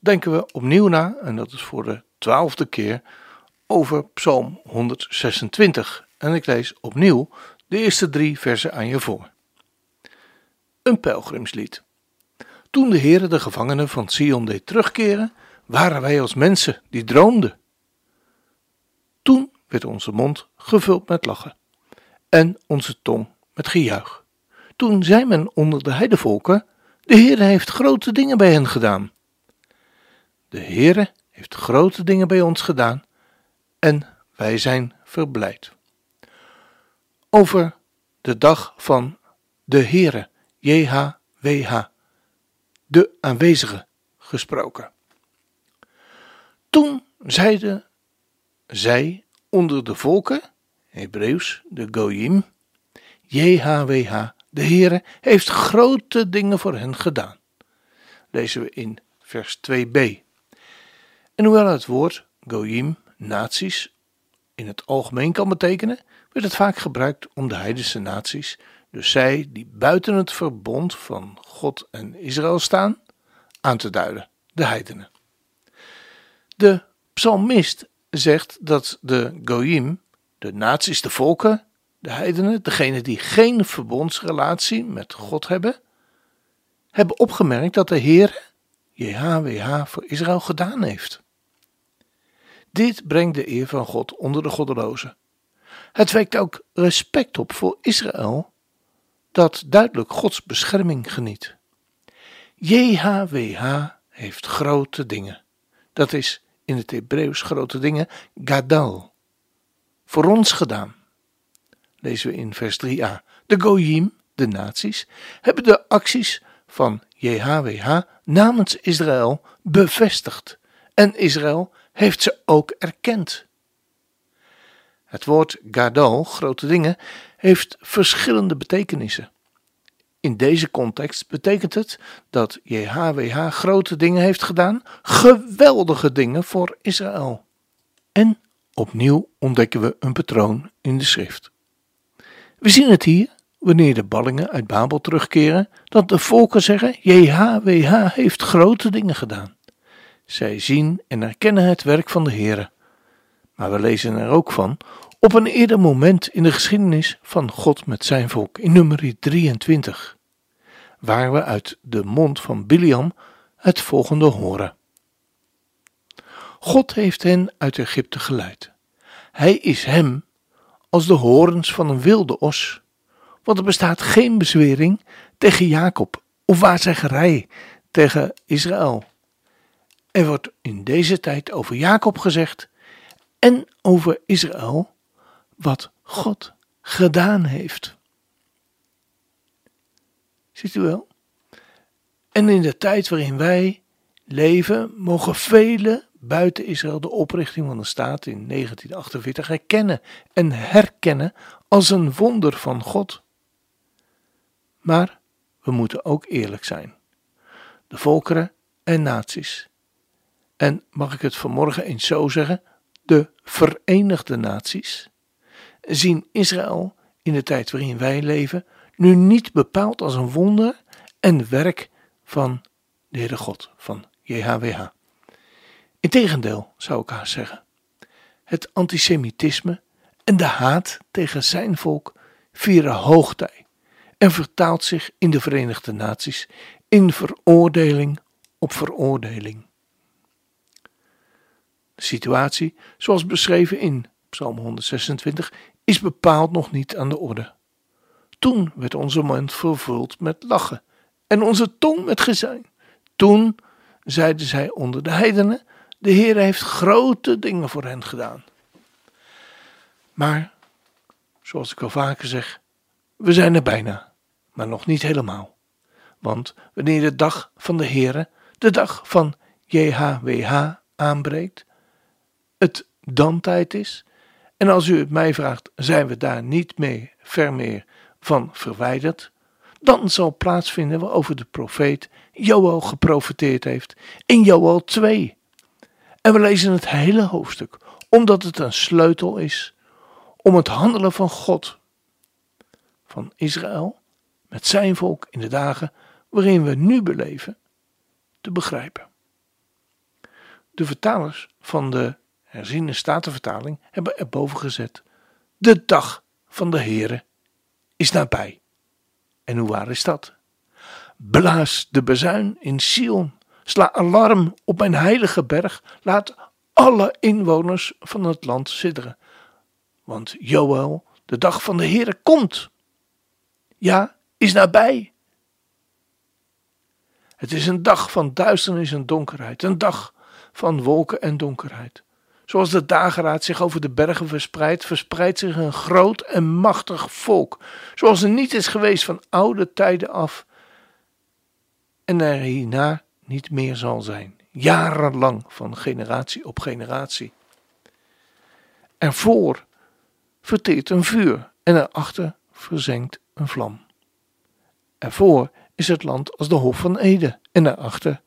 denken we opnieuw na, en dat is voor de 12e keer, over Psalm 126. En ik lees opnieuw de eerste 3 versen aan je voor. Een pelgrimslied. Toen de Heere de gevangenen van Sion deed terugkeren, waren wij als mensen die droomden. Toen werd onze mond gevuld met lachen en onze tong met gejuich. Toen zei men onder de heidevolken: de Heere heeft grote dingen bij hen gedaan. De Heere heeft grote dingen bij ons gedaan en wij zijn verblijd. Over de dag van de Heere, JHWH, de aanwezige, gesproken. Toen zeiden zij onder de volken, Hebreeuws, de Goyim, JHWH, de Heere heeft grote dingen voor hen gedaan. Lezen we in vers 2b. En hoewel het woord Goyim, naties, in het algemeen kan betekenen, werd het vaak gebruikt om de heidense naties, dus zij die buiten het verbond van God en Israël staan, aan te duiden, de heidenen. De psalmist zegt dat de Goyim, de naties, de volken, de heidenen, degenen die geen verbondsrelatie met God hebben, hebben opgemerkt dat de Heere, JHWH, voor Israël gedaan heeft. Dit brengt de eer van God onder de goddelozen. Het wekt ook respect op voor Israël, dat duidelijk Gods bescherming geniet. JHWH heeft grote dingen. Dat is in het Hebreeuws grote dingen, gadal, voor ons gedaan. Lezen we in vers 3a. De Goyim, de naties, hebben de acties van JHWH namens Israël bevestigd. En Israël heeft ze ook erkend. Het woord gadol, grote dingen, heeft verschillende betekenissen. In deze context betekent het dat JHWH grote dingen heeft gedaan, geweldige dingen voor Israël. En opnieuw ontdekken we een patroon in de schrift. We zien het hier, wanneer de ballingen uit Babel terugkeren, dat de volken zeggen: JHWH heeft grote dingen gedaan. Zij zien en erkennen het werk van de Heere. Maar we lezen er ook van, op een eerder moment in de geschiedenis van God met zijn volk, in nummer 23, waar we uit de mond van Biljam het volgende horen. God heeft hen uit Egypte geleid. Hij is hem als de horens van een wilde os, want er bestaat geen bezwering tegen Jacob of waarzeggerij tegen Israël. Er wordt in deze tijd over Jacob gezegd en over Israël wat God gedaan heeft. Ziet u wel? En in de tijd waarin wij leven, mogen velen buiten Israël de oprichting van de staat in 1948 herkennen en herkennen als een wonder van God. Maar we moeten ook eerlijk zijn. De volkeren en naties. En mag ik het vanmorgen eens zo zeggen, de Verenigde Naties zien Israël in de tijd waarin wij leven nu niet bepaald als een wonder en werk van de Heere God, van JHWH. Integendeel, zou ik haar zeggen, het antisemitisme en de haat tegen zijn volk vieren hoogtij en vertaalt zich in de Verenigde Naties in veroordeling op veroordeling. De situatie, zoals beschreven in Psalm 126, is bepaald nog niet aan de orde. Toen werd onze mond vervuld met lachen en onze tong met gezang. Toen zeiden zij onder de heidenen: de Heere heeft grote dingen voor hen gedaan. Maar, zoals ik al vaker zeg, we zijn er bijna, maar nog niet helemaal. Want wanneer de dag van de Heere, de dag van JHWH, aanbreekt, het dan tijd is. En als u het mij vraagt, zijn we daar niet mee ver meer van verwijderd, dan zal plaatsvinden waarover de profeet Joël geprofeteerd heeft in Joël 2. En we lezen het hele hoofdstuk, omdat het een sleutel is om het handelen van God, van Israël, met zijn volk in de dagen waarin we nu beleven, te begrijpen. De vertalers van de Herzien de Statenvertaling hebben erboven gezet: de dag van de Heere is nabij. En hoe waar is dat? Blaas de bazuin in Sion, sla alarm op mijn heilige berg, laat alle inwoners van het land sidderen. Want Joël, de dag van de Heere komt. Ja, is nabij. Het is een dag van duisternis en donkerheid, een dag van wolken en donkerheid. Zoals de dageraad zich over de bergen verspreidt, verspreidt zich een groot en machtig volk, zoals er niet is geweest van oude tijden af en er hierna niet meer zal zijn, jarenlang van generatie op generatie. Ervoor verteert een vuur en erachter verzengt een vlam. Ervoor is het land als de Hof van Eden en daarachter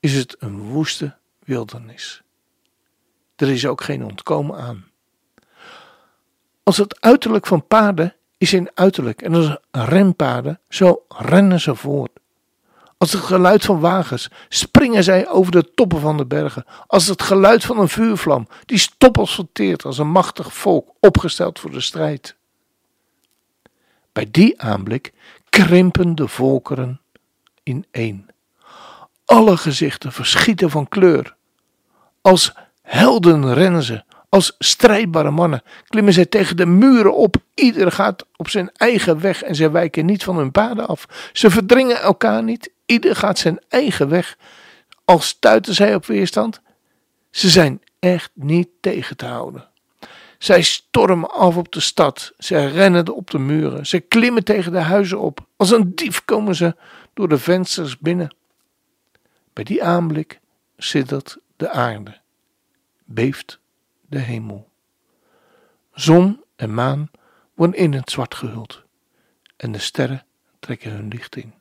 is het een woeste wildernis. Er is ook geen ontkomen aan. Als het uiterlijk van paarden is in uiterlijk en als renpaarden, zo rennen ze voort. Als het geluid van wagens springen zij over de toppen van de bergen. Als het geluid van een vuurvlam die stoppels verteert als een machtig volk opgesteld voor de strijd. Bij die aanblik krimpen de volkeren ineen. Alle gezichten verschieten van kleur. Als helden rennen ze, als strijdbare mannen klimmen zij tegen de muren op. Ieder gaat op zijn eigen weg en zij wijken niet van hun paden af. Ze verdringen elkaar niet, ieder gaat zijn eigen weg. Al stuiten zij op weerstand, ze zijn echt niet tegen te houden. Zij stormen af op de stad, zij rennen op de muren, zij klimmen tegen de huizen op. Als een dief komen ze door de vensters binnen. Bij die aanblik siddert de aarde, beeft de hemel. Zon en maan worden in het zwart gehuld en de sterren trekken hun licht in.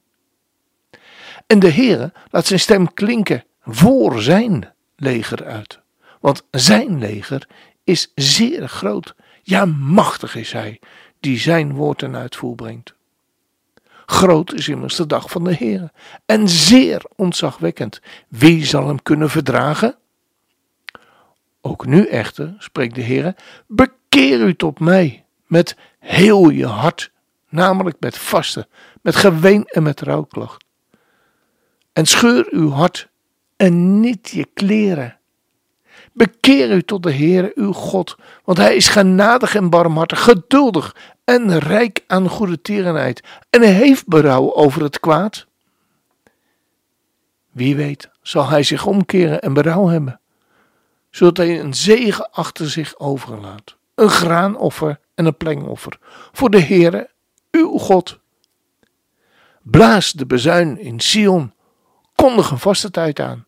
En de Heere laat zijn stem klinken voor zijn leger uit, want zijn leger is zeer groot, ja machtig is hij, die zijn woord ten uitvoer brengt. Groot is immers de dag van de Heere en zeer ontzagwekkend. Wie zal hem kunnen verdragen? Ook nu echter, spreekt de Heere, bekeer u tot mij met heel je hart, namelijk met vasten, met geween en met rouwklacht. En scheur uw hart en niet je kleren. Bekeer u tot de Heere uw God, want hij is genadig en barmhartig, geduldig en rijk aan goedertierenheid en hij heeft berouw over het kwaad. Wie weet zal hij zich omkeren en berouw hebben, zodat hij een zegen achter zich overlaat, een graanoffer en een plengoffer voor de Heere uw God. Blaas de bazuin in Sion, kondig een vaste tijd aan,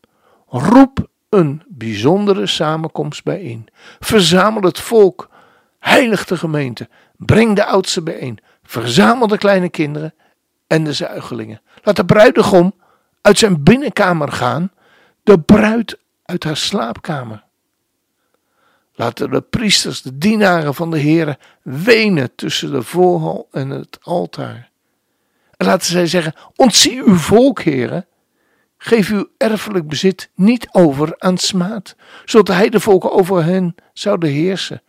roep een bijzondere samenkomst bijeen. Verzamel het volk, heilig de gemeente, breng de oudsten bijeen, verzamel de kleine kinderen en de zuigelingen. Laat de bruidegom uit zijn binnenkamer gaan, de bruid uit haar slaapkamer. Laten de priesters, de dienaren van de Heere, wenen tussen de voorhal en het altaar. En laten zij zeggen: ontzie uw volk, Heere. Geef uw erfelijk bezit niet over aan smaad, zodat hij de volken over hen zouden heersen.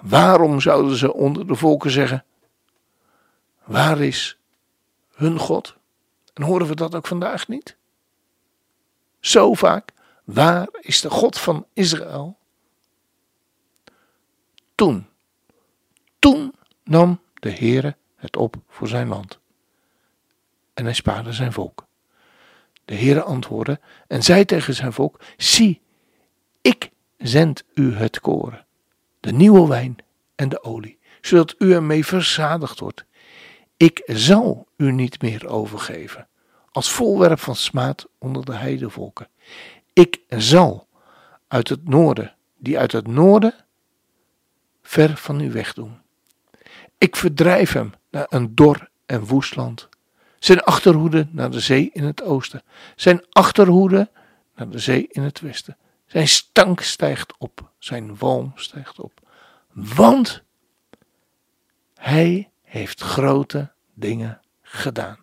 Waarom zouden ze onder de volken zeggen: waar is hun God? En horen we dat ook vandaag niet? Zo vaak: waar is de God van Israël? Toen nam de Heere het op voor zijn land. En hij spaarde zijn volk. De Heere antwoordde en zei tegen zijn volk: zie, ik zend u het koren, de nieuwe wijn en de olie, zodat u ermee verzadigd wordt. Ik zal u niet meer overgeven als voorwerp van smaad onder de heidevolken. Ik zal uit het noorden, die uit het noorden ver van u weg doen. Ik verdrijf hem naar een dor en woest land. Zijn achterhoede naar de zee in het oosten. Zijn achterhoede naar de zee in het westen. Zijn stank stijgt op. Zijn walm stijgt op. Want hij heeft grote dingen gedaan.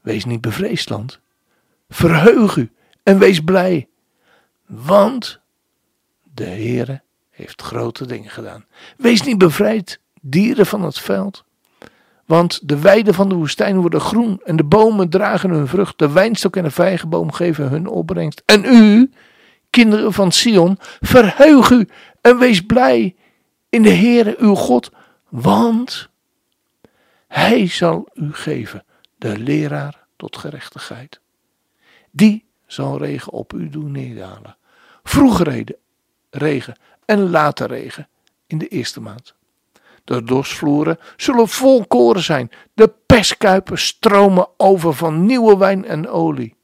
Wees niet bevreesd, land. Verheug u en wees blij. Want de Heere heeft grote dingen gedaan. Wees niet bevrijd, dieren van het veld. Want de weiden van de woestijn worden groen en de bomen dragen hun vrucht. De wijnstok en de vijgenboom geven hun opbrengst. En u, kinderen van Sion, verheug u en wees blij in de Heere uw God. Want hij zal u geven, de leraar tot gerechtigheid. Die zal regen op u doen neerdalen. Vroeg regen en later regen in de eerste maand. De dorstvloeren zullen vol koren zijn. De perskuipen stromen over van nieuwe wijn en olie.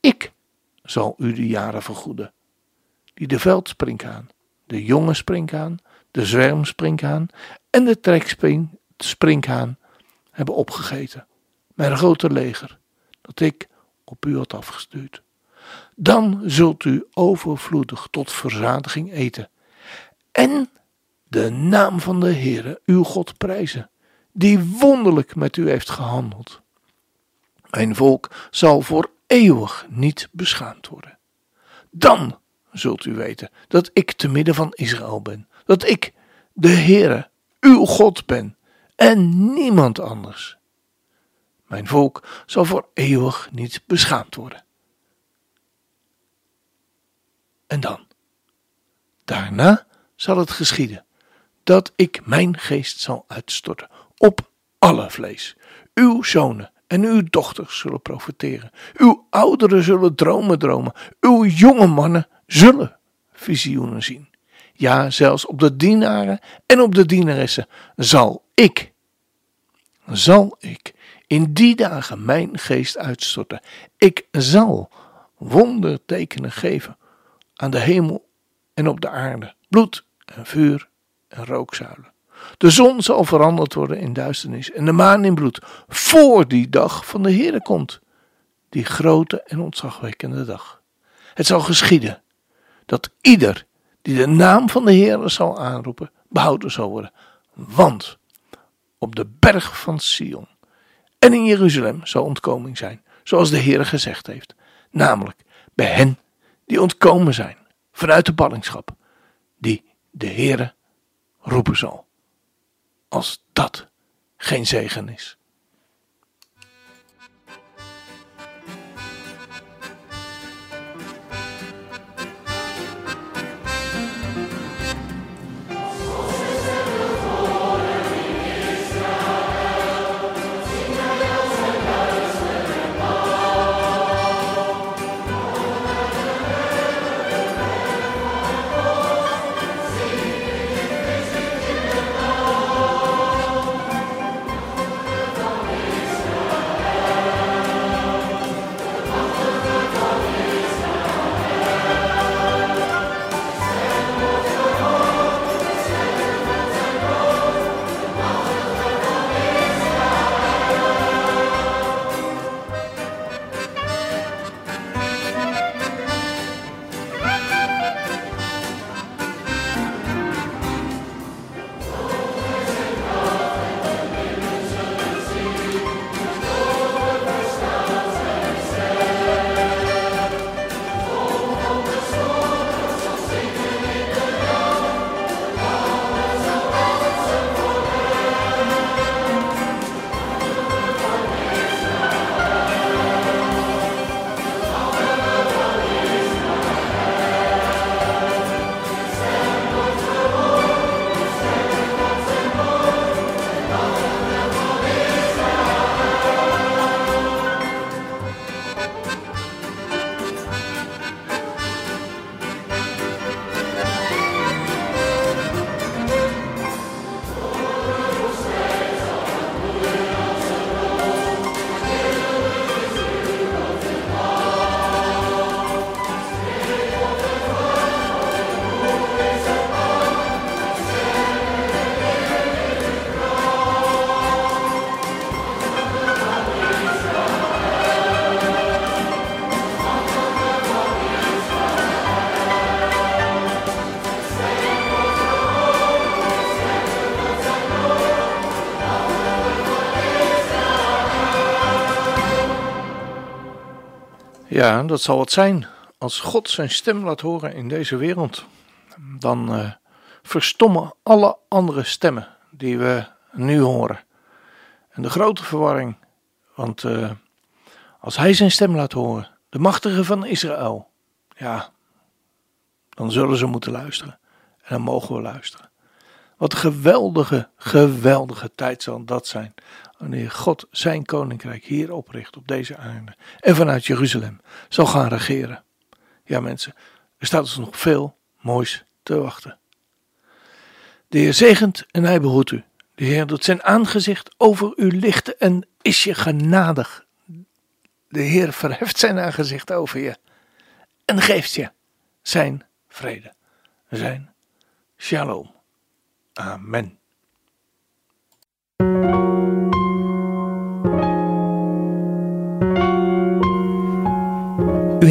Ik zal u de jaren vergoeden. Die de veldsprinkhaan, de jonge sprinkhaan, de zwermsprinkhaan en de treksprinkhaan hebben opgegeten. Mijn grote leger dat ik op u had afgestuurd. Dan zult u overvloedig tot verzadiging eten. En de naam van de Heere, uw God, prijzen, die wonderlijk met u heeft gehandeld. Mijn volk zal voor eeuwig niet beschaamd worden. Dan zult u weten dat ik te midden van Israël ben. Dat ik, de Heere, uw God ben en niemand anders. Mijn volk zal voor eeuwig niet beschaamd worden. En dan, daarna zal het geschieden, dat ik mijn geest zal uitstorten op alle vlees. Uw zonen en uw dochters zullen profiteren. Uw ouderen zullen dromen. Uw jonge mannen zullen visioenen zien. Ja, zelfs op de dienaren en op de dienaressen zal ik in die dagen mijn geest uitstorten. Ik zal wondertekenen geven aan de hemel en op de aarde. Bloed en vuur en rookzuilen. De zon zal veranderd worden in duisternis en de maan in bloed. Voor die dag van de Heere komt. Die grote en ontzagwekkende dag. Het zal geschieden dat ieder die de naam van de Heere zal aanroepen behouden zal worden. Want op de berg van Sion en in Jeruzalem zal ontkoming zijn. Zoals de Heere gezegd heeft. Namelijk bij hen die ontkomen zijn vanuit de ballingschap. Die de Heere roepen zal. Als dat geen zegen is. Ja, dat zal het zijn. Als God zijn stem laat horen in deze wereld, dan verstommen alle andere stemmen die we nu horen. En de grote verwarring, want als hij zijn stem laat horen, de machtigen van Israël, ja, dan zullen ze moeten luisteren. En dan mogen we luisteren. Wat een geweldige tijd zal dat zijn. Wanneer God zijn koninkrijk hier opricht op deze aarde. En vanuit Jeruzalem zal gaan regeren. Ja mensen, er staat ons nog veel moois te wachten. De Heer zegent en hij behoedt u. De Heer doet zijn aangezicht over u lichten en is je genadig. De Heer verheft zijn aangezicht over je. En geeft je zijn vrede. Zijn shalom. Amen. U